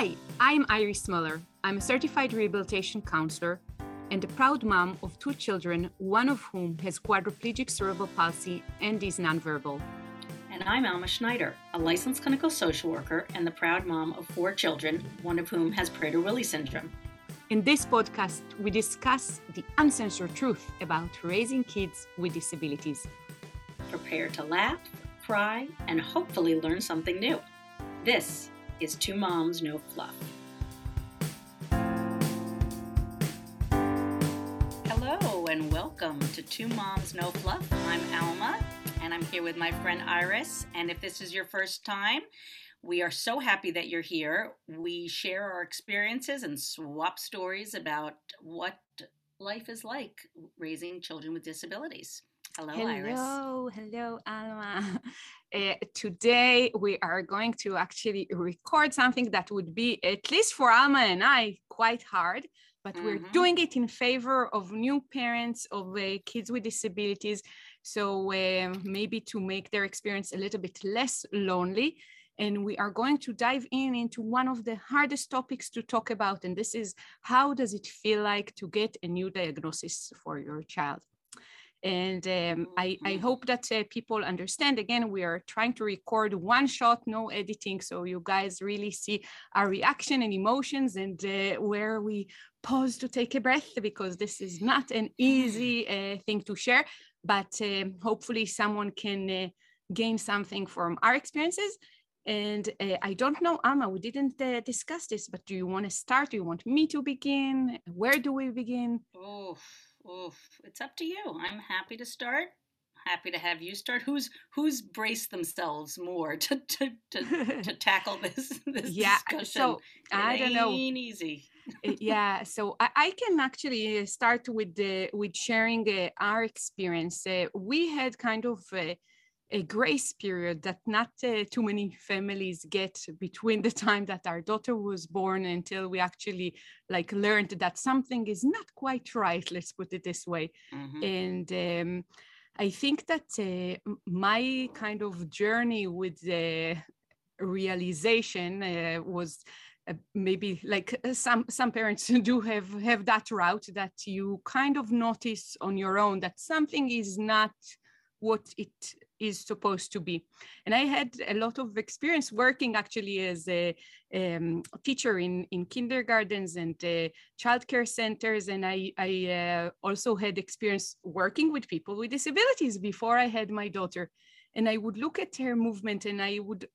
Hi, I'm Iris Muller. I'm a certified rehabilitation counselor and a proud mom of two children, one of whom has quadriplegic cerebral palsy and is nonverbal. And I'm Alma Schneider, a licensed clinical social worker and the proud mom of four children, one of whom has Prader-Willi syndrome. In this podcast, we discuss the uncensored truth about raising kids with disabilities. Prepare to laugh, cry, and hopefully learn something new. This is Two Moms, No Fluff. Hello and welcome to Two Moms, No Fluff. I'm Alma and I'm here with my friend Iris. And if this is your first time, we are so happy that you're here. We share our experiences and swap stories about what life is like raising children with disabilities. Hello, Iris. Hello, Alma. Today we are going to actually record something that would be, at least for Alma and I, quite hard, but we're doing it in favor of new parents of kids with disabilities. So maybe to make their experience a little bit less lonely. And we are going to dive into one of the hardest topics to talk about. And this is, how does it feel like to get a new diagnosis for your child? And I hope that people understand. Again, we are trying to record one shot, no editing, so you guys really see our reaction and emotions and where we pause to take a breath, because this is not an easy thing to share, but hopefully someone can gain something from our experiences. And I don't know, Alma, we didn't discuss this, but do you want to start? Do you want me to begin? Where do we begin? It's up to you. I'm happy to start. Happy to have you start. Who's braced themselves more to tackle this discussion? So I don't know. Easy. So I can actually start with sharing our experience. We had kind of a grace period that not too many families get between the time that our daughter was born until we actually learned that something is not quite right. Let's put it this way. And I think that my kind of journey with the realization was maybe some parents do have that route, that you kind of notice on your own that something is not what it is supposed to be. And I had a lot of experience working actually as a teacher in kindergartens and childcare centers. And I also had experience working with people with disabilities before I had my daughter. And I would look at her movement and I would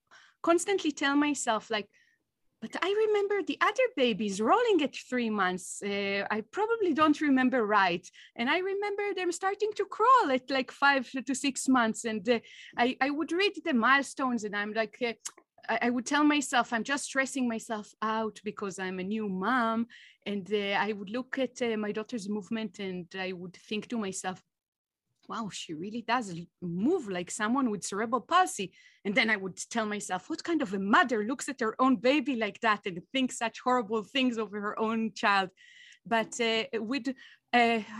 constantly tell myself but I remember the other babies rolling at 3 months. I probably don't remember right. And I remember them starting to crawl at 5 to 6 months. And I would read the milestones and I'm I would tell myself, I'm just stressing myself out because I'm a new mom. And I would look at my daughter's movement and I would think to myself, wow, she really does move like someone with cerebral palsy. And then I would tell myself, what kind of a mother looks at her own baby like that and thinks such horrible things over her own child? But never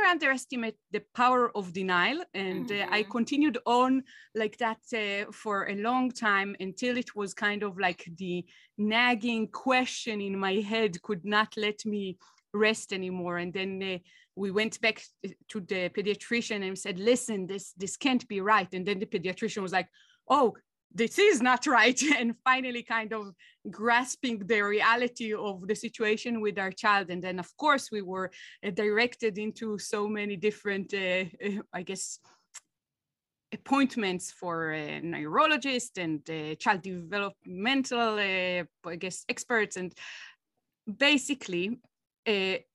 underestimate the power of denial. And I continued on like that for a long time, until it was kind of the nagging question in my head could not let me rest anymore. And then we went back to the pediatrician and said, listen, this can't be right. And then the pediatrician was like, oh, this is not right. And finally kind of grasping the reality of the situation with our child. And then, of course, we were directed into so many different, appointments for a neurologist and child developmental, experts. And basically,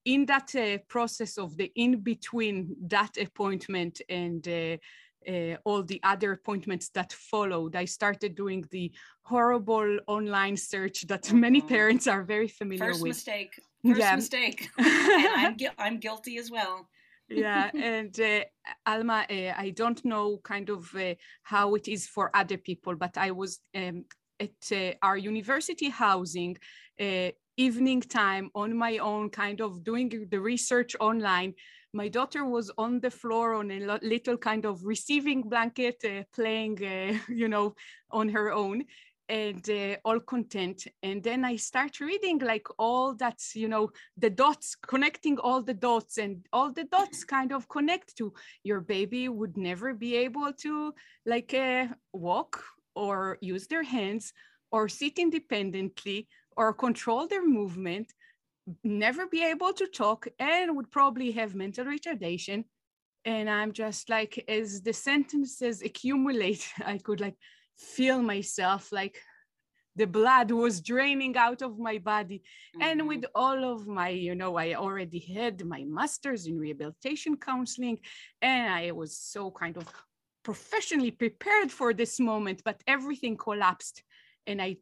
in that process of the in-between that appointment and all the other appointments that followed, I started doing the horrible online search that many parents are very familiar with. First mistake. And I'm guilty as well. And Alma, I don't know how it is for other people, but I was at our university housing, evening time on my own, doing the research online. My daughter was on the floor on a little receiving blanket, playing, on her own. and all content. And then I start reading like all that, you know, the dots, connecting all the dots, and all the dots kind of connect to your baby would never be able to like walk or use their hands or sit independently or control their movement, never be able to talk, and would probably have mental retardation. And I'm just like, as the sentences accumulate, I could like feel myself, like the blood was draining out of my body. Mm-hmm. And with all of my, you know, I already had my master's in rehabilitation counseling, and I was so kind of professionally prepared for this moment, but everything collapsed. And I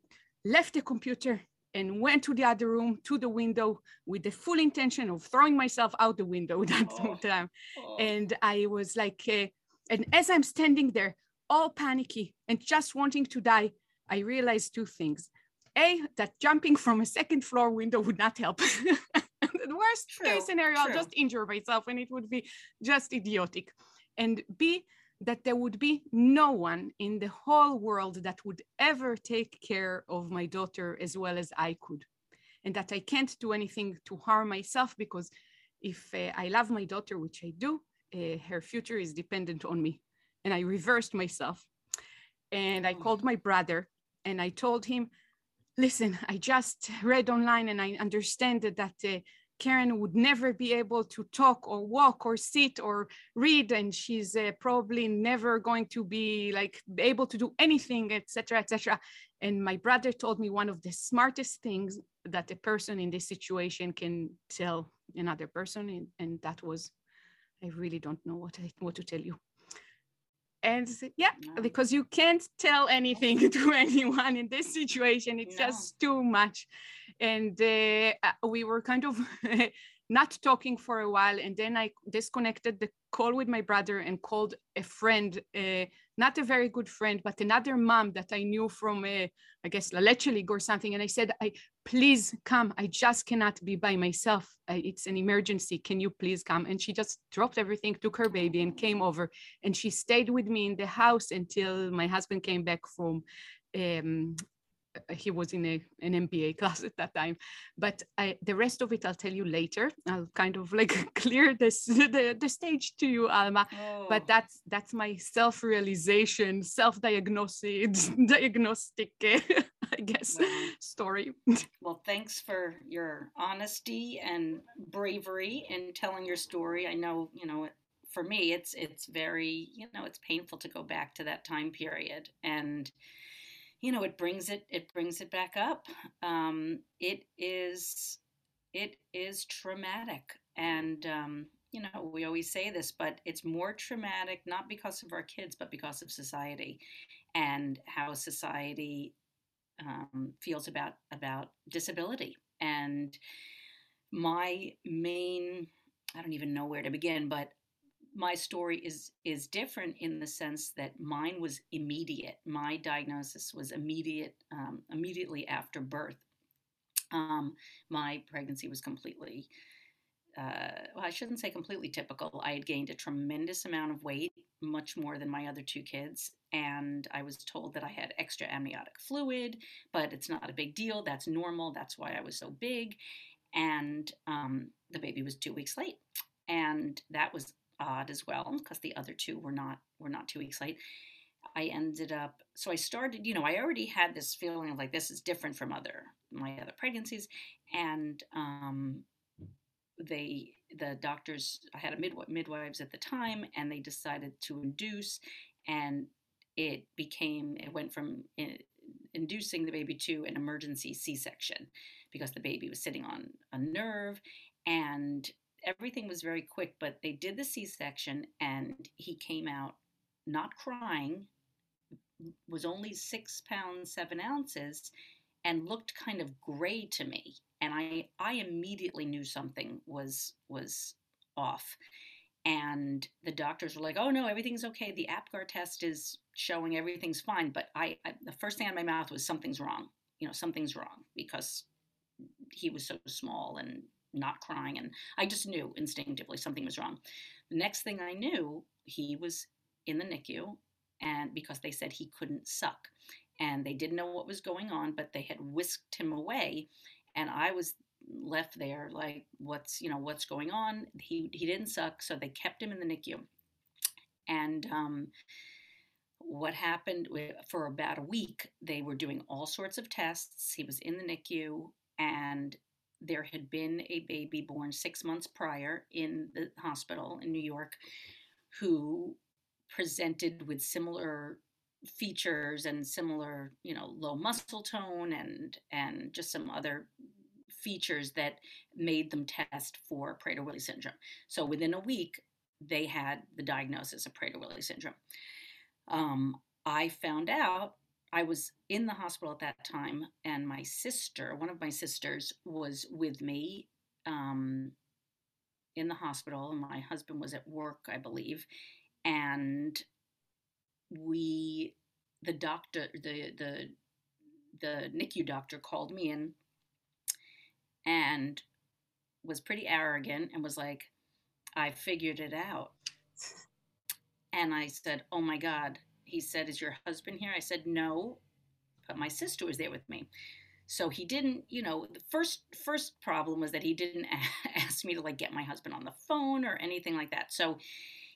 left the computer and went to the other room, to the window, with the full intention of throwing myself out the window that time. Oh. And I was like, and as I'm standing there, all panicky and just wanting to die, I realized two things. A, that jumping from a second floor window would not help. The worst case scenario, I'll just injure myself and it would be just idiotic. And B, that there would be no one in the whole world that would ever take care of my daughter as well as I could. And that I can't do anything to harm myself, because if I love my daughter, which I do, her future is dependent on me. And I reversed myself. And I called my brother and I told him, listen, I just read online and I understand that Karen would never be able to talk or walk or sit or read, and she's probably never going to be like able to do anything, etc., etc. And my brother told me one of the smartest things that a person in this situation can tell another person, and that was, I really don't know what to tell you. And yeah, because you can't tell anything to anyone in this situation. It's just too much. And we were kind of not talking for a while. And then I disconnected the call with my brother and called a friend, not a very good friend, but another mom that I knew from, I guess, La Leche League or something. And I said, please come. I just cannot be by myself. It's an emergency. Can you please come? And she just dropped everything, took her baby and came over. And she stayed with me in the house until my husband came back from he was in an MBA class at that time, but the rest of it, I'll tell you later. I'll kind of like clear this, the stage to you, Alma, but that's my self-realization, diagnostic, I guess, story. Well, thanks for your honesty and bravery in telling your story. I know, you know, for me, it's very, you know, it's painful to go back to that time period, and you know, it brings it back up. It is traumatic. And, you know, we always say this, but it's more traumatic, not because of our kids, but because of society and how society feels about disability. And my main, I don't even know where to begin, but my story is different in the sense that mine was immediate. My diagnosis was immediate, immediately after birth. My pregnancy was completely, well, I shouldn't say completely typical. I had gained a tremendous amount of weight, much more than my other two kids. And I was told that I had extra amniotic fluid, but it's not a big deal. That's normal. That's why I was so big. And the baby was 2 weeks late. And that was odd as well, because the other two were not 2 weeks late. I ended up, so I started, you know, I already had this feeling of like, this is different from my other pregnancies. And the doctors, I had a midwives at the time, and they decided to induce, and it went from inducing the baby to an emergency C-section, because the baby was sitting on a nerve, and everything was very quick, but they did the C-section, and he came out not crying, was only 6 pounds, 7 ounces, and looked kind of gray to me. And I immediately knew something was off. And the doctors were like, oh no, everything's okay. The Apgar test is showing everything's fine. But I the first thing out of my mouth was something's wrong. You know, something's wrong, because he was so small and not crying. And I just knew instinctively something was wrong. The next thing I knew, he was in the NICU, and because they said he couldn't suck. and they didn't know what was going on, but they had whisked him away. And I was left there like, what's going on? He didn't suck. So they kept him in the NICU. And what happened for about a week, they were doing all sorts of tests. He was in the NICU, and there had been a baby born 6 months prior in the hospital in New York who presented with similar features and similar, low muscle tone and just some other features that made them test for Prader-Willi syndrome. So within a week, they had the diagnosis of Prader-Willi syndrome. I found out, I was in the hospital at that time, and my sister, one of my sisters, was with me in the hospital. My husband was at work, I believe, and the doctor, the NICU doctor called me in and was pretty arrogant and was like, I figured it out. And I said, oh my God. He said, is your husband here? I said, no, but my sister was there with me. So he didn't, the first problem was that he didn't ask me to get my husband on the phone or anything like that. So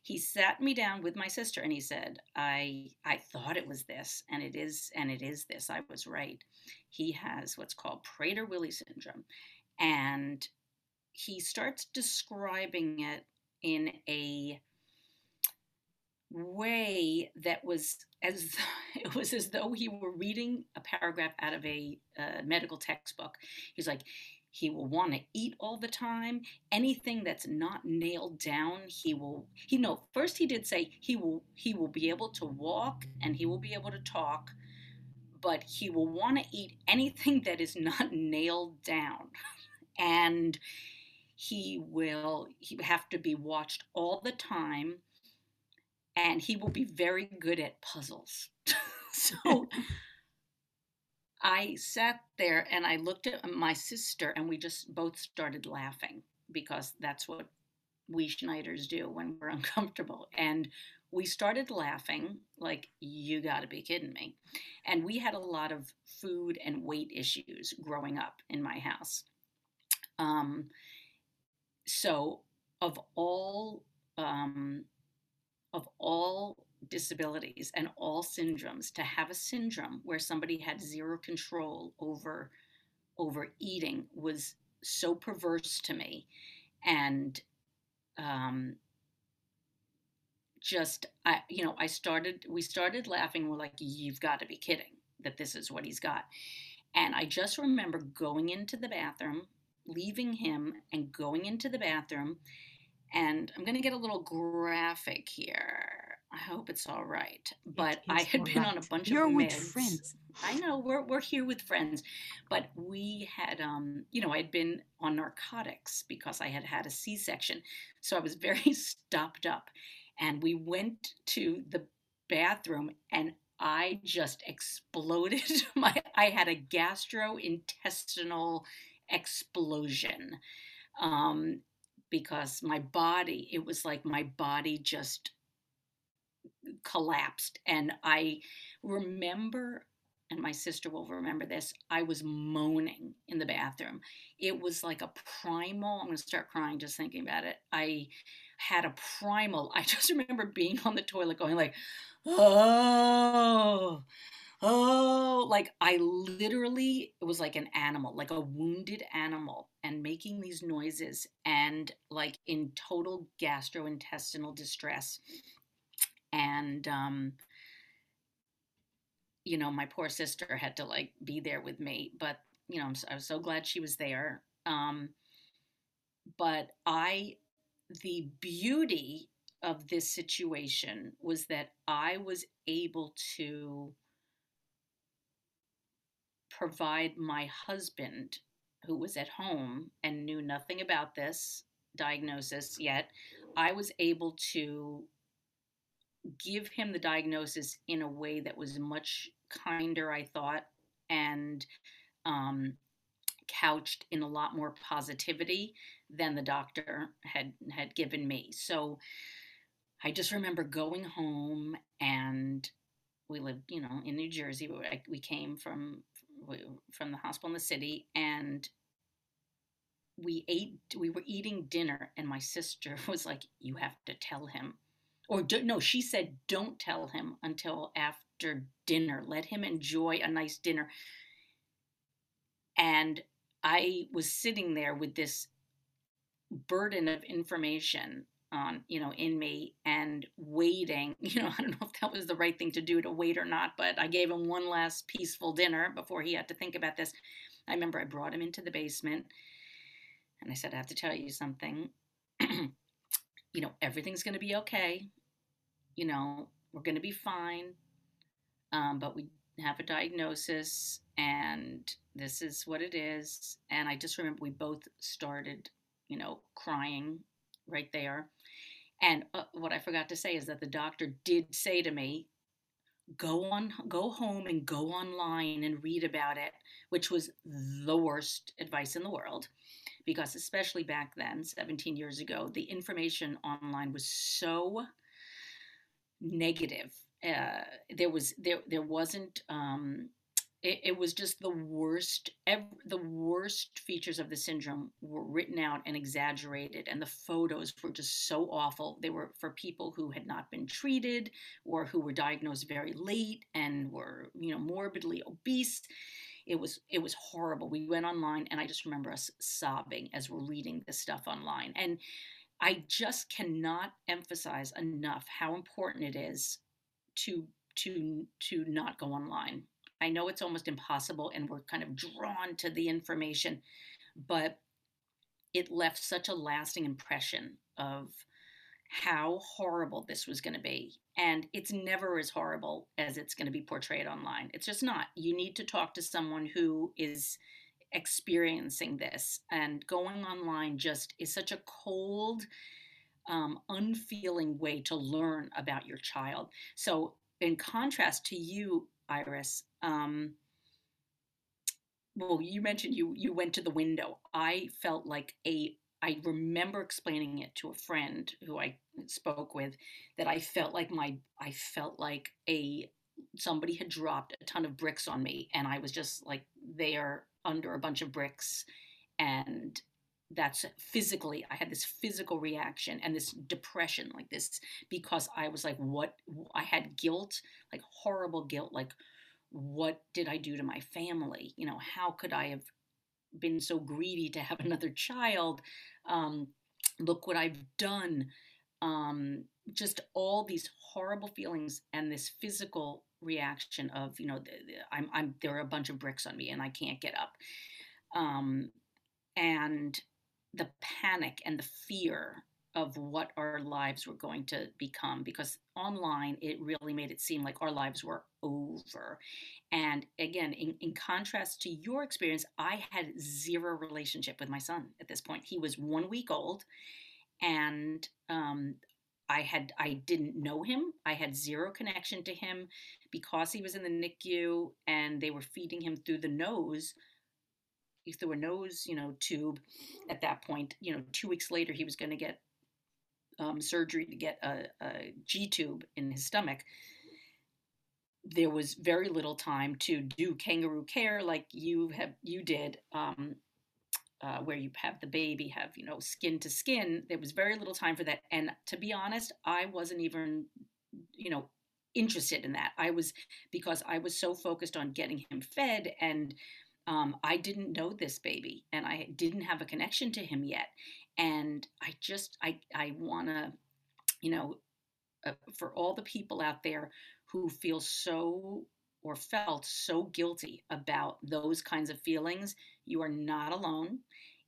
he sat me down with my sister and he said, I thought it was this, and it is this. I was right. He has what's called Prader-Willi syndrome. And he starts describing it in a way that was as though he were reading a paragraph out of a medical textbook. He's like, he will want to eat all the time. Anything that's not nailed down, first he did say he will be able to walk and he will be able to talk, but he will want to eat anything that is not nailed down. And he will have to be watched all the time. And he will be very good at puzzles. So I sat there and I looked at my sister and we just both started laughing, because that's what we Schneiders do when we're uncomfortable. And we started laughing like, you got to be kidding me. And we had a lot of food and weight issues growing up in my house. So of all disabilities and all syndromes, to have a syndrome where somebody had zero control over eating was so perverse to me. And we started laughing. We're like, you've got to be kidding that this is what he's got. And I just remember going into the bathroom, leaving him and going into the bathroom. And I'm going to get a little graphic here. I hope it's all right. But I had been on a bunch of meds. You're with friends. I know, we're here with friends. But we had, I'd been on narcotics because I had had a C-section. So I was very stopped up. And we went to the bathroom and I just exploded. I had a gastrointestinal explosion. Because it was like my body just collapsed. And I remember, and my sister will remember this, I was moaning in the bathroom. It was like a primal, I'm going to start crying just thinking about it. I had a primal, I just remember being on the toilet going like, oh, like I literally, it was like an animal, like a wounded animal, and making these noises and like in total gastrointestinal distress. And, my poor sister had to be there with me, but I was so glad she was there. But the beauty of this situation was that I was able to provide my husband, who was at home and knew nothing about this diagnosis yet. I was able to give him the diagnosis in a way that was much kinder, I thought, and couched in a lot more positivity than the doctor had given me. So I just remember going home and we lived, you know, in New Jersey. We came from the hospital in the city, and we were eating dinner, and my sister was like, you have to tell him. She said, don't tell him until after dinner. Let him enjoy a nice dinner. And I was sitting there with this burden of information on, you know, in me, and waiting, you know, I don't know if that was the right thing to do, to wait or not, but I gave him one last peaceful dinner before he had to think about this. I remember I brought him into the basement and I said, I have to tell you something. You know, everything's going to be okay. You know, we're going to be fine. But we have a diagnosis, and this is what it is. And I just remember we both started, you know, crying right there. And what I forgot to say is that the doctor did say to me, go home and go online and read about it, which was the worst advice in the world, because especially back then, 17 years ago, the information online was so negative. It was just the worst features of the syndrome were written out and exaggerated, and the photos were just so awful. They were for people who had not been treated or who were diagnosed very late and were, you know, morbidly obese. It was horrible. We went online, and I just remember us sobbing as we're reading this stuff online. And I just cannot emphasize enough how important it is to not go online. I know it's almost impossible, and we're kind of drawn to the information, but it left such a lasting impression of how horrible this was going to be. And it's never as horrible as it's going to be portrayed online. It's just not. You need to talk to someone who is experiencing this, and going online just is such a cold, unfeeling way to learn about your child. So in contrast to you, Iris, well, you mentioned you went to the window. I felt like I remember explaining it to a friend who I spoke with, that I felt like somebody had dropped a ton of bricks on me, and I was just like there under a bunch of bricks, and that's physically, I had this physical reaction and this depression like this, because I was like, what? I had guilt, like horrible guilt. Like, what did I do to my family? You know, how could I have been so greedy to have another child? Look what I've done. Just all these horrible feelings and this physical reaction of, you know, there are a bunch of bricks on me and I can't get up. And the panic and the fear of what our lives were going to become, because online, it really made it seem like our lives were over. And again, in contrast to your experience, I had zero relationship with my son at this point. He was 1 week old, and I didn't know him. I had zero connection to him because he was in the NICU and they were feeding him through a nose, you know, tube at that point. You know, 2 weeks later, he was going to get surgery to get a G tube in his stomach. There was very little time to do kangaroo care like you did, where you have the baby have, you know, skin to skin. There was very little time for that. And to be honest, I wasn't even, you know, interested in that. Because I was so focused on getting him fed, and I didn't know this baby, and I didn't have a connection to him yet. And I want to, you know, for all the people out there who feel so, or felt so guilty about those kinds of feelings, you are not alone.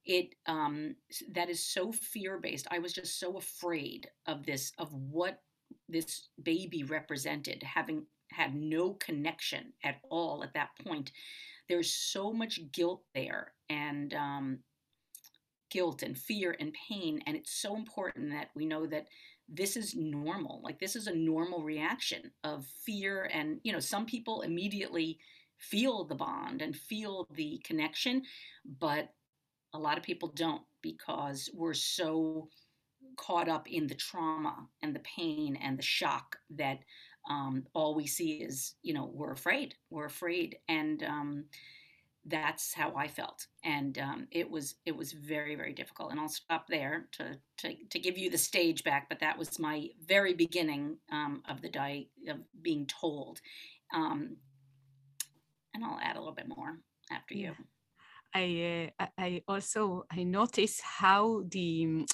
That is so fear-based. I was just so afraid of this, of what this baby represented, having had no connection at all at that point. There's so much guilt there, and guilt and fear and pain. And it's so important that we know that this is normal. Like, this is a normal reaction of fear. And, you know, some people immediately feel the bond and feel the connection, but a lot of people don't, because we're so caught up in the trauma and the pain and the shock that all we see is, you know, we're afraid. And that's how I felt. And it was very, very difficult. And I'll stop there to give you the stage back. But that was my very beginning of being told. And I'll add a little bit more after you. I also noticed how the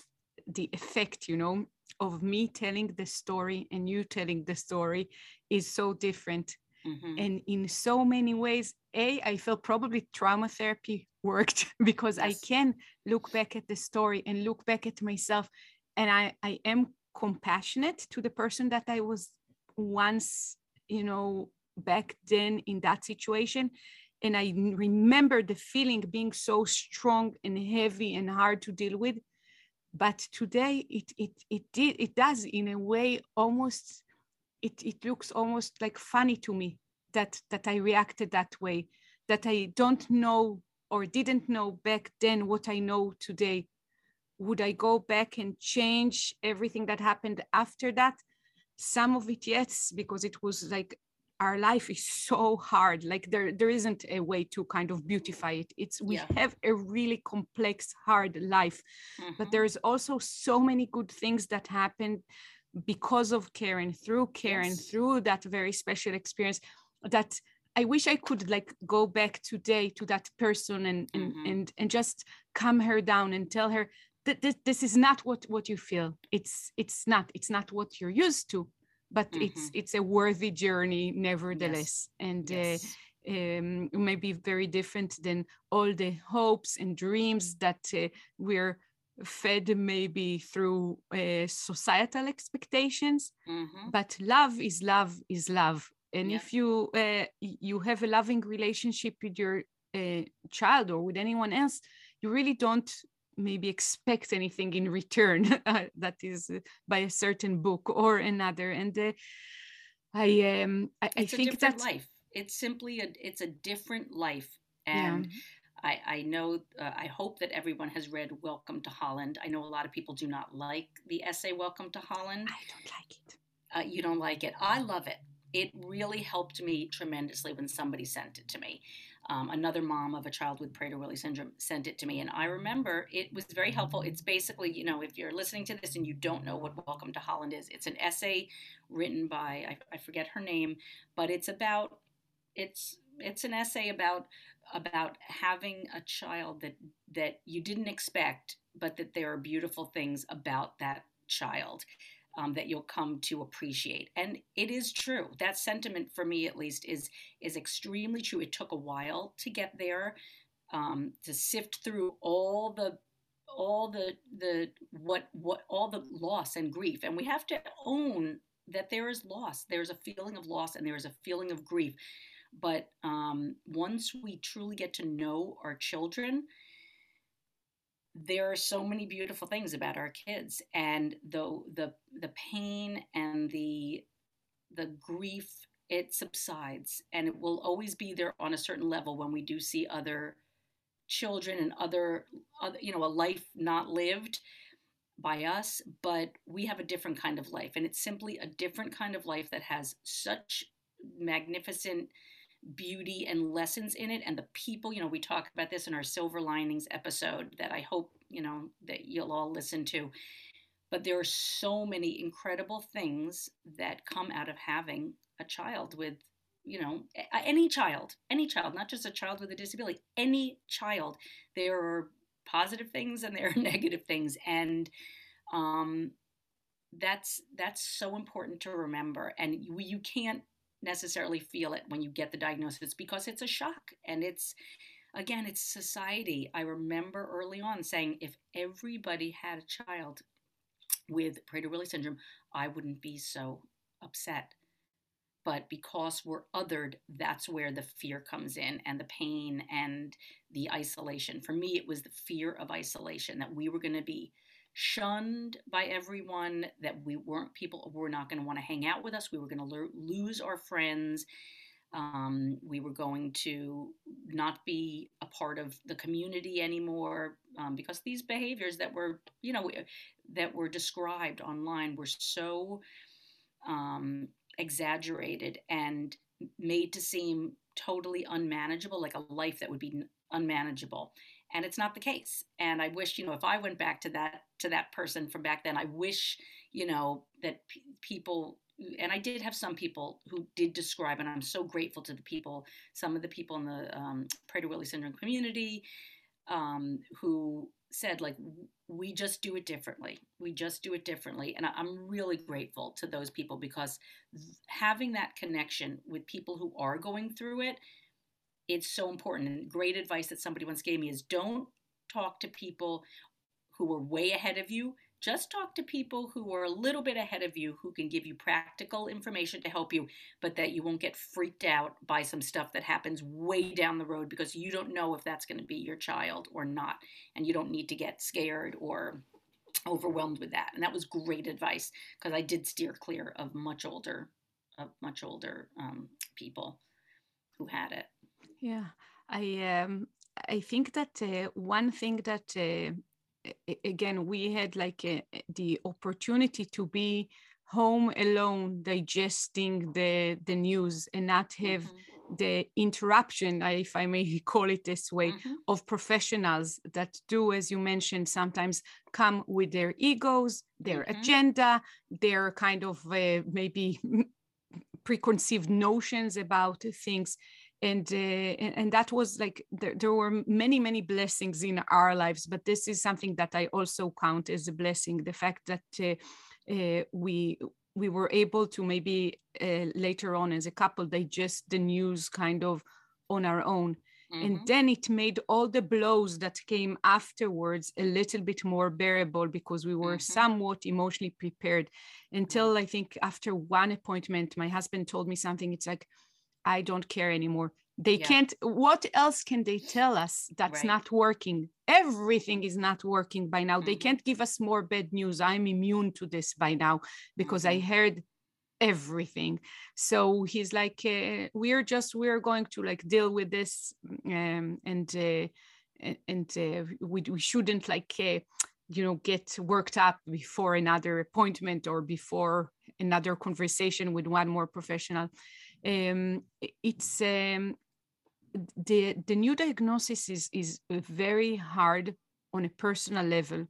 effect, you know, of me telling the story and you telling the story is so different. Mm-hmm. And in so many ways, I felt probably trauma therapy worked because yes. I can look back at the story and look back at myself. And I am compassionate to the person that I was once, you know, back then in that situation. And I remember the feeling being so strong and heavy and hard to deal with. But today it does in a way almost, it looks almost like funny to me that I reacted that way, that I don't know or didn't know back then what I know today. Would I go back and change everything that happened after that? Some of it, yes, because it was like, our life is so hard. Like there isn't a way to kind of beautify it. We have a really complex, hard life, mm-hmm. but there is also so many good things that happened because of Karen, through Karen, yes. through that very special experience that I wish I could like go back today to that person and just calm her down and tell her that this is not what you feel. It's not what you're used to. But mm-hmm. it's a worthy journey, nevertheless, yes. and yes. Maybe very different than all the hopes and dreams that we're fed maybe through societal expectations. Mm-hmm. But love is love is love, and yeah. if you have a loving relationship with your child or with anyone else, you really don't maybe expect anything in return that is by a certain book or another. And I think that's life. It's simply it's a different life. And yeah. I know, I hope that everyone has read Welcome to Holland. I know a lot of people do not like the essay Welcome to Holland. I don't like it. You don't like it. I love it. It really helped me tremendously when somebody sent it to me. Another mom of a child with Prader-Willi syndrome sent it to me. And I remember it was very helpful. It's basically, you know, if you're listening to this and you don't know what Welcome to Holland is, it's an essay written by, I forget her name, but it's about, it's an essay about having a child that you didn't expect, but that there are beautiful things about that child. That you'll come to appreciate. And it is true. That sentiment, for me at least, is extremely true. It took a while to get there, to sift through all the loss and grief. And we have to own that there is loss. There's a feeling of loss and there is a feeling of grief. But once we truly get to know our children, there are so many beautiful things about our kids, and though the pain and the grief, it subsides, and it will always be there on a certain level when we do see other children and other you know, a life not lived by us, but we have a different kind of life, and it's simply a different kind of life that has such magnificent beauty and lessons in it. And the people, you know, we talk about this in our Silver Linings episode that I hope, you know, that you'll all listen to, but there are so many incredible things that come out of having a child with, you know, any child, not just a child with a disability, any child. There are positive things and there are negative things. And that's so important to remember. And you can't necessarily feel it when you get the diagnosis because it's a shock, and it's society. I remember early on saying, if everybody had a child with Prader-Willi syndrome, I wouldn't be so upset. But because we're othered, that's where the fear comes in, and the pain and the isolation. For me, it was the fear of isolation, that we were going to be shunned by everyone, that people were not going to want to hang out with us. We were going to lose our friends. We were going to not be a part of the community anymore, because these behaviors that were, you know, that were described online were so exaggerated and made to seem totally unmanageable, like a life that would be unmanageable. And it's not the case. And I wish, you know, if I went back to that person from back then, I wish, you know, that people, and I did have some people who did describe, and I'm so grateful to the people, some of the people in the Prader-Willi syndrome community who said, like, we just do it differently. We just do it differently. And I'm really grateful to those people, because having that connection with people who are going through it, it's so important. And great advice that somebody once gave me is don't talk to people who are way ahead of you. Just talk to people who are a little bit ahead of you, who can give you practical information to help you, but that you won't get freaked out by some stuff that happens way down the road, because you don't know if that's going to be your child or not. And you don't need to get scared or overwhelmed with that. And that was great advice, because I did steer clear of much older people who had it. Yeah, I think that one thing that again, we had like the opportunity to be home alone, digesting the news, and not have mm-hmm. the interruption, if I may call it this way, mm-hmm. of professionals that do, as you mentioned, sometimes come with their egos, their mm-hmm. agenda, their kind of maybe preconceived notions about things. And that was like, there were many, many blessings in our lives, but this is something that I also count as a blessing. The fact that we were able to maybe later on as a couple digest the news kind of on our own. Mm-hmm. And then it made all the blows that came afterwards a little bit more bearable, because we were mm-hmm. somewhat emotionally prepared. Until I think after one appointment, my husband told me something. It's like, I don't care anymore. They yeah. can't, what else can they tell us that's right. not working? Everything is not working by now. Mm-hmm. They can't give us more bad news. I'm immune to this by now, because mm-hmm. I heard everything. So he's like, we're going to like deal with this. We shouldn't like, get worked up before another appointment or before another conversation with one more professional. It's the new diagnosis is very hard on a personal level,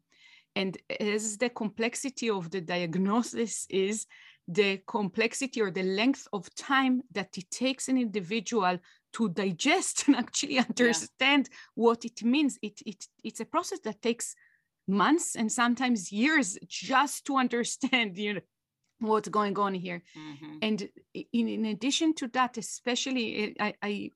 and as the complexity of the diagnosis is, the complexity or the length of time that it takes an individual to digest and actually understand yeah. what it means. It's a process that takes months and sometimes years just to understand, what's going on here. Mm-hmm. And in addition to that, especially, I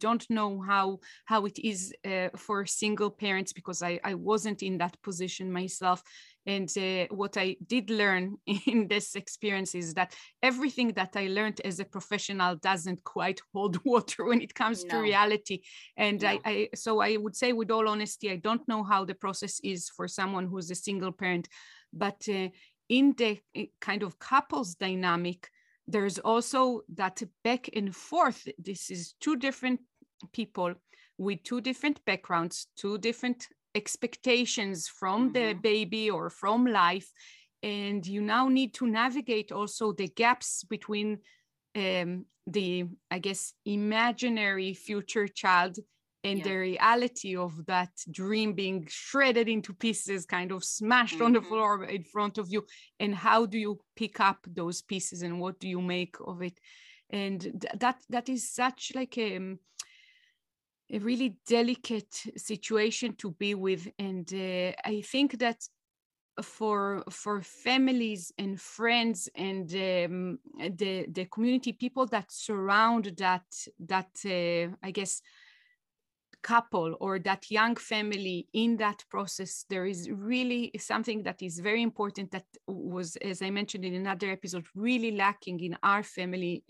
don't know how it is for single parents, because I wasn't in that position myself. And what I did learn in this experience is that everything that I learned as a professional doesn't quite hold water when it comes to reality. And so I would say, with all honesty, I don't know how the process is for someone who's a single parent, but in the kind of couples dynamic, there's also that back and forth. This is two different people with two different backgrounds, two different expectations from mm-hmm. the baby or from life. And you now need to navigate also the gaps between the imaginary future child and the reality of that dream being shredded into pieces, kind of smashed mm-hmm. on the floor in front of you. And how do you pick up those pieces, and what do you make of it? And that is such like a really delicate situation to be with. And I think that for families and friends and the community, people that surround that couple or that young family in that process, there is really something that is very important, that was, as I mentioned in another episode, really lacking in our family.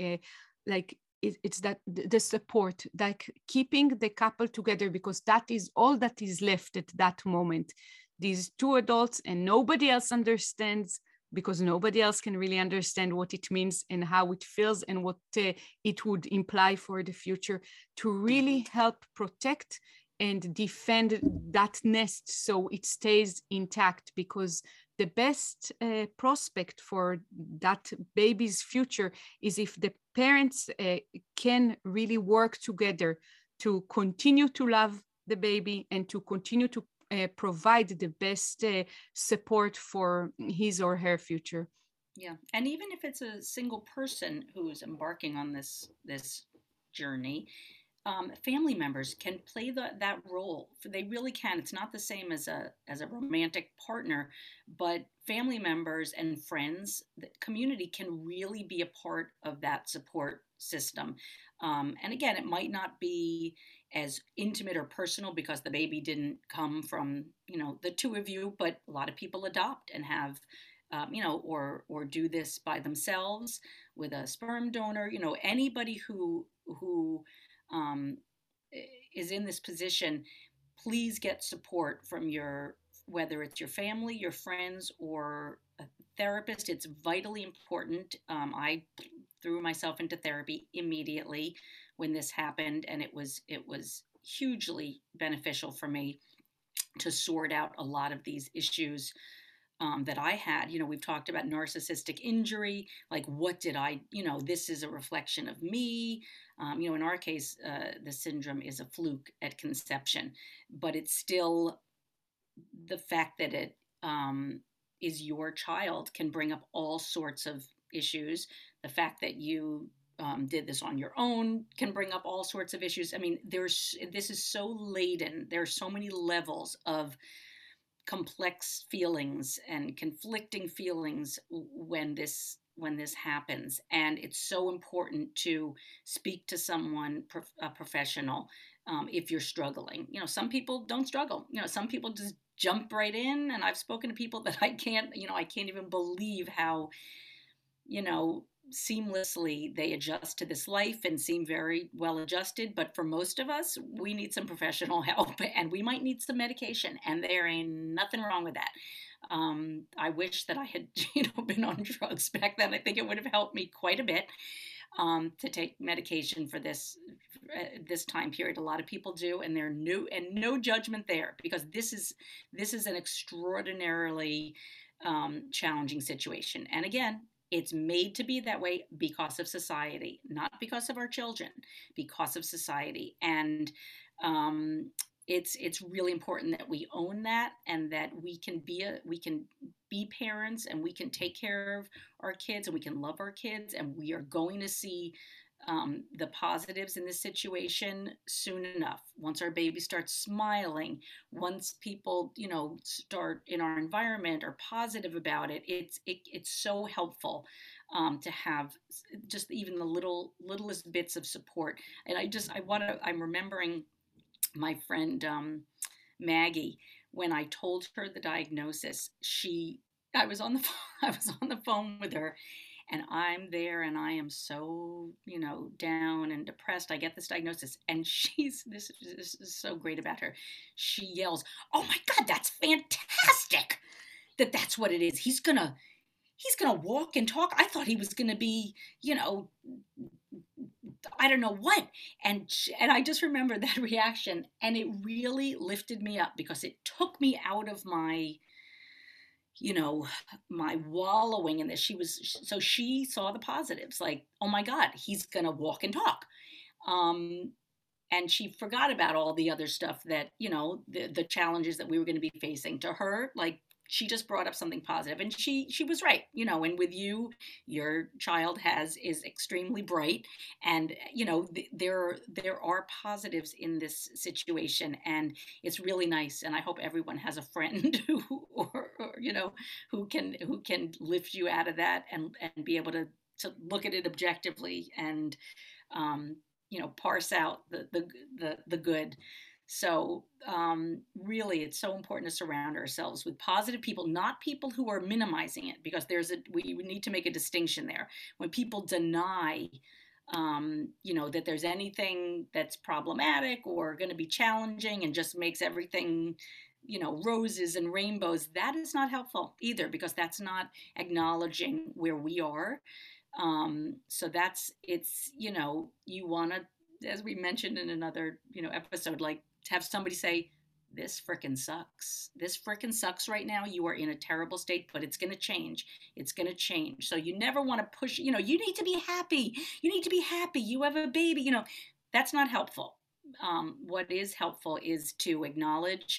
It's that the support, like keeping the couple together, because that is all that is left at that moment. These two adults, and nobody else understands, because nobody else can really understand what it means and how it feels and what it would imply for the future, to really help protect and defend that nest so it stays intact. Because the best prospect for that baby's future is if the parents can really work together to continue to love the baby and to continue to provide the best support for his or her future. Yeah, and even if it's a single person who is embarking on this journey, family members can play that role. They really can. It's not the same as a romantic partner, but family members and friends, the community can really be a part of that support system. And again, it might not be as intimate or personal because the baby didn't come from, the two of you, but a lot of people adopt and have or do this by themselves with a sperm donor. Anybody who is in this position, please get support from whether it's your family, your friends, or a therapist. It's vitally important. I threw myself into therapy immediately when this happened, and it was hugely beneficial for me to sort out a lot of these issues that I had. We've talked about narcissistic injury, like what did I, this is a reflection of me. In our case, the syndrome is a fluke at conception, but it's still the fact that it is your child can bring up all sorts of issues. The fact that you did this on your own can bring up all sorts of issues. I mean, this is so laden. There are so many levels of complex feelings and conflicting feelings when this happens, and it's so important to speak to someone, a professional, if you're struggling. Some people don't struggle. Some people just jump right in, and I've spoken to people that I can't even believe how seamlessly they adjust to this life and seem very well adjusted. But for most of us, we need some professional help, and we might need some medication, and there ain't nothing wrong with that. I wish that I had been on drugs back then. I think it would have helped me quite a bit to take medication for this time period. A lot of people do, and they're new, and no judgment there, because this is an extraordinarily challenging situation. And again, it's made to be that way because of society, not because of our children, because of society. And it's really important that we own that, and that we can be parents, and we can take care of our kids, and we can love our kids, and we are going to see the positives in this situation soon enough. Once our baby starts smiling, once people, start in our environment are positive about it, it's so helpful to have just even the littlest bits of support. And I'm remembering my friend Maggie. When I told her the diagnosis, I was on the phone with her. And I'm there, and I am so, down and depressed. I get this diagnosis, and this is so great about her. She yells, "Oh my God, that's fantastic! That's what it is. He's gonna walk and talk. I thought he was gonna be, I don't know what." And I just remember that reaction, and it really lifted me up, because it took me out of my, my wallowing in this. So she saw the positives, like, oh my God, he's going to walk and talk. And she forgot about all the other stuff that, the challenges that we were going to be facing. To her, like, she just brought up something positive, and she was right, and with your child is extremely bright, and, there are positives in this situation, and it's really nice. And I hope everyone has a friend who can lift you out of that, and be able to look at it objectively, and, parse out the good. So really, it's so important to surround ourselves with positive people, not people who are minimizing it, because we need to make a distinction there. When people deny, that there's anything that's problematic or going to be challenging, and just makes everything, roses and rainbows, that is not helpful either, because that's not acknowledging where we are. So you want to, as we mentioned in another, episode, like, have somebody say, this frickin' sucks. This frickin' sucks right now. You are in a terrible state, but it's going to change. It's going to change. So you never want to push, you know, you need to be happy. You need to be happy. You have a baby, you know, that's not helpful. What is helpful is to acknowledge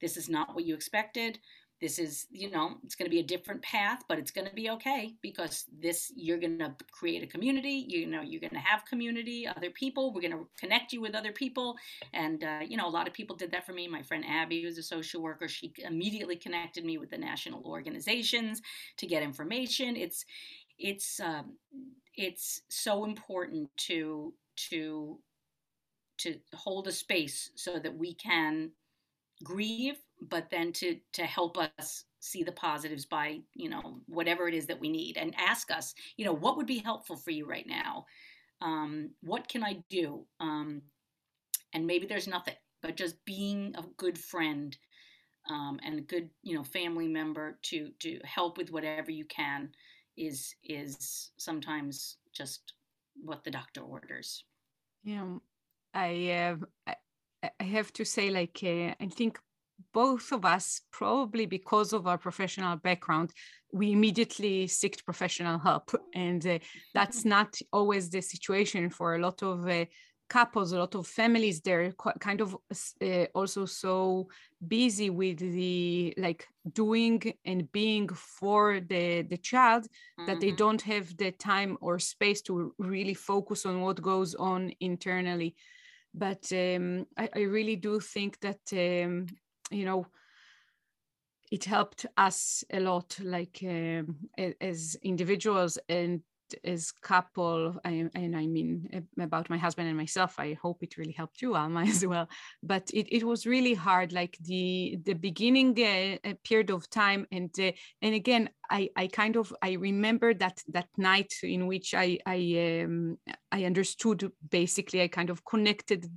this is not what you expected. This is, you know, it's going to be a different path, but it's going to be okay because this, you're going to create a community, you know, you're going to have community, other people, we're going to connect you with other people. And, you know, a lot of people did that for me. My friend Abby, who's a social worker, she immediately connected me with the national organizations to get information. It's so important to hold a space so that we can grieve, but then to help us see the positives by, you know, whatever it is that we need, and ask us, you know, what would be helpful for you right now? What can I do? And maybe there's nothing, but just being a good friend and a good, you know, family member to help with whatever you can is sometimes just what the doctor orders. Yeah, I have to say, like, I think both of us, probably because of our professional background, we immediately seek professional help. And that's not always the situation for a lot of couples, a lot of families. They're kind of also so busy with the, like, doing and being for the child, mm-hmm. that they don't have the time or space to really focus on what goes on internally. But I really do think that, you know, it helped us a lot, like as individuals and as couple. And I mean, about my husband and myself, I hope it really helped you, Alma, as well. But it was really hard, like the beginning period of time. And again, I remember that night in which I understood, basically, I kind of connected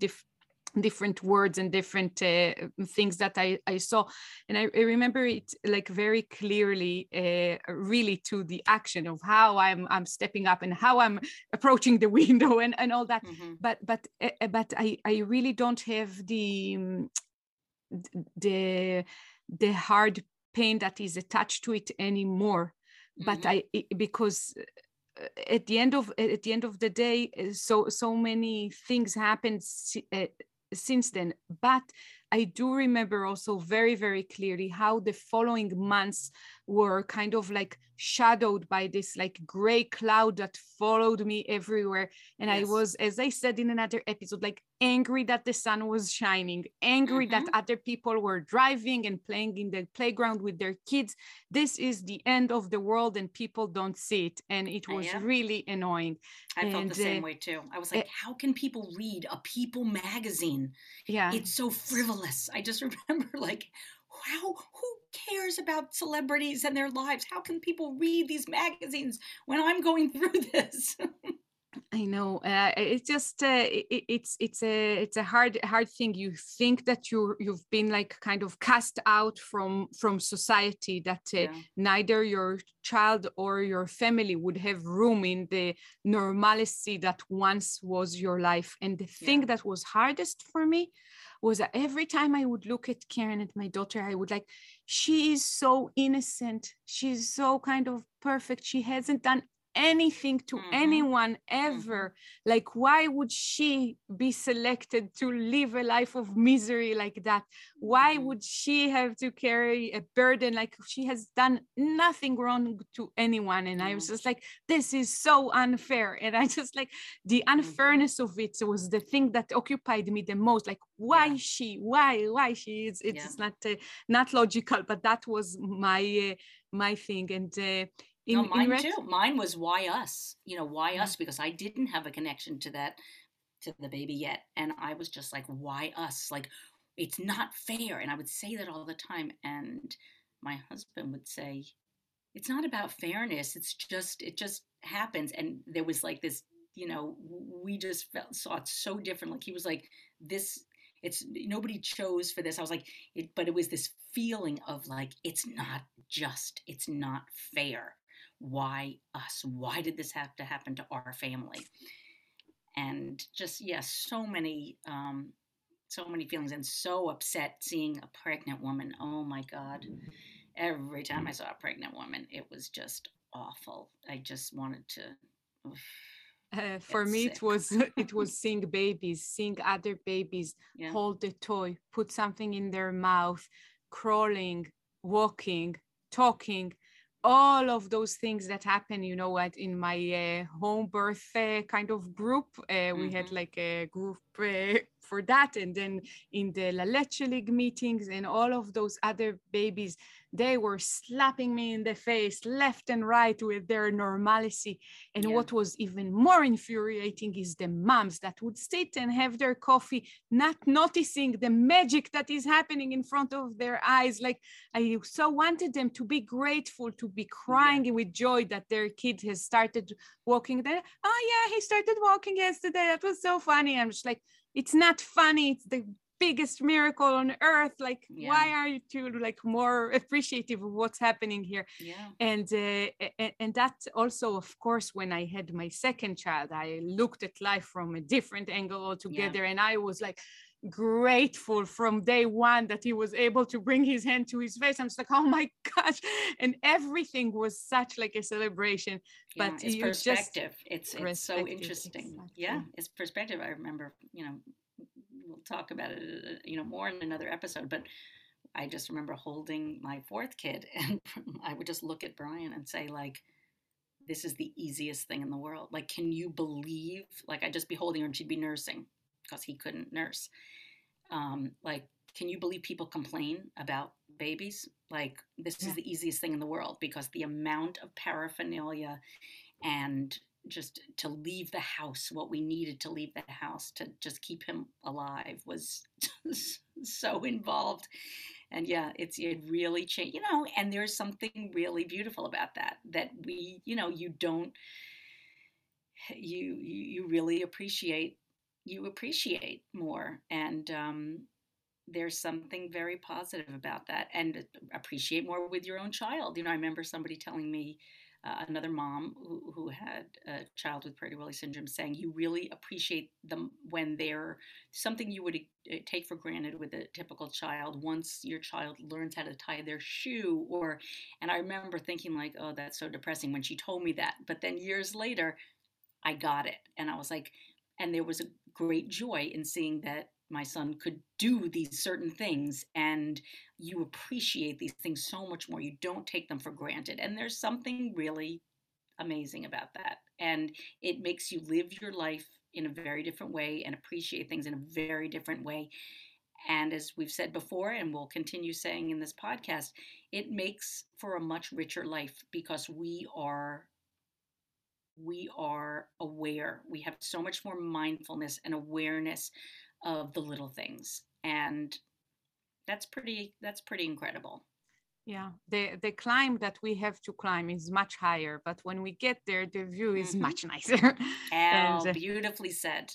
different words and different things that I saw. And I remember it, like, very clearly, really, to the action of how I'm stepping up and how I'm approaching the window and all that. Mm-hmm. But I really don't have the hard pain that is attached to it anymore. Mm-hmm. But because at the end of the day, so many things happened since then. But I do remember also very, very clearly how the following months were kind of like shadowed by this, like, gray cloud that followed me everywhere. And yes. I was, as I said in another episode, like, angry that the sun was shining, angry mm-hmm. that other people were driving and playing in the playground with their kids. This is the end of the world and people don't see it. And it was really annoying. I felt the same way too. I was like, how can people read a People magazine? Yeah, it's so frivolous. I just remember, like, who cares about celebrities and their lives? How can people read these magazines when I'm going through this? I know. It's just it's a hard thing. You think that you've been, like, kind of cast out from society, that neither your child or your family would have room in the normalcy that once was your life. And the thing that was hardest for me was that every time I would look at Karen, at my daughter, I would, like, she is so innocent. She's so kind of perfect. She hasn't done anything to mm-hmm. anyone ever. Mm-hmm. Like, why would she be selected to live a life of misery like that? Why mm-hmm. would she have to carry a burden? Like, she has done nothing wrong to anyone. And mm-hmm. I was just like, this is so unfair. And I just, like, the unfairness mm-hmm. of it was the thing that occupied me the most. Like, why she? Why she is? It's not logical. But that was my thing. And no, mine too. Mine was why us, you know, why us? Because I didn't have a connection to that, to the baby yet. And I was just like, why us? Like, it's not fair. And I would say that all the time. And my husband would say, it's not about fairness. It's just, it just happens. And there was, like, this, you know, we just saw it so different. Like, he was like, this, it's, nobody chose for this. I was like, but it was this feeling of, like, it's not just, it's not fair. Why us? Why did this have to happen to our family? And just, so many so many feelings, and so upset seeing a pregnant woman. Oh my God. Every time I saw a pregnant woman, it was just awful. I just wanted to. For me, sick. it was seeing babies, seeing other babies, yeah, hold the toy, put something in their mouth, crawling, walking, talking, all of those things that happen, you know what, in my home birth kind of group, we mm-hmm. had like a group for that, and then in the La Leche League meetings and all of those other babies, they were slapping me in the face left and right with their normalcy. And yeah, what was even more infuriating is the moms that would sit and have their coffee, not noticing the magic that is happening in front of their eyes. Like, I so wanted them to be grateful, to be crying yeah, with joy that their kid has started walking. Then, oh yeah, he started walking yesterday. That was so funny. I'm just like, it's not funny. It's the biggest miracle on earth. Like, yeah, why are you two like more appreciative of what's happening here? Yeah. And that also, of course, when I had my second child, I looked at life from a different angle altogether. Yeah. And I was like grateful from day one that he was able to bring his hand to his face. I'm just like, oh my gosh. And everything was such like a celebration. Yeah, but it's perspective. It's so interesting. Exactly. Yeah, it's perspective. I remember, you know, we'll talk about it, you know, more in another episode, but I just remember holding my fourth kid, and I would just look at Brian and say, like, this is the easiest thing in the world. Like, can you believe, like, I'd just be holding her and she'd be nursing because he couldn't nurse. Like, can you believe people complain about babies? Like, this yeah, is the easiest thing in the world, because the amount of paraphernalia and just to leave the house, what we needed to leave the house to just keep him alive was so involved. And yeah, it really changed, you know, and there's something really beautiful about that we, you know, you really appreciate, you appreciate more. And, there's something very positive about that, and appreciate more with your own child. You know, I remember somebody telling me, another mom who had a child with Prader-Willi syndrome, saying you really appreciate them when they're something you would take for granted with a typical child. Once your child learns how to tie their shoe, and I remember thinking like, oh, that's so depressing when she told me that. But then years later, I got it. And I was like, and there was a great joy in seeing that my son could do these certain things, and you appreciate these things so much more. You don't take them for granted. And there's something really amazing about that. And it makes you live your life in a very different way and appreciate things in a very different way. And as we've said before, and we'll continue saying in this podcast, it makes for a much richer life, because we are aware. We have so much more mindfulness and awareness of the little things, and that's pretty incredible. Yeah, the climb that we have to climb is much higher, but when we get there, the view is mm-hmm. much nicer. And beautifully said.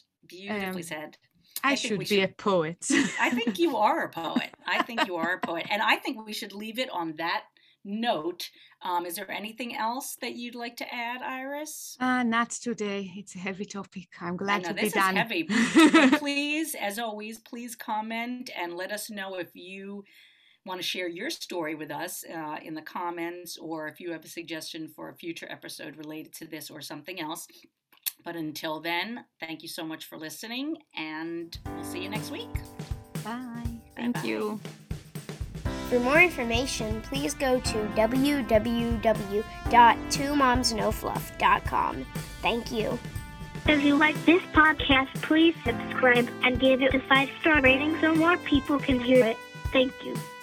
I should be a poet. I think you are a poet. And I think we should leave it on that note. Is there anything else that you'd like to add, Iris? Not today. It's a heavy topic. I'm glad to be done. This is heavy. Please, as always, please comment and let us know if you want to share your story with us in the comments, or if you have a suggestion for a future episode related to this or something else. But until then, thank you so much for listening, and we'll see you next week. Bye. Thank you. For more information, please go to www.twomomsnofluff.com. Thank you. If you like this podcast, please subscribe and give it a 5-star rating so more people can hear it. Thank you.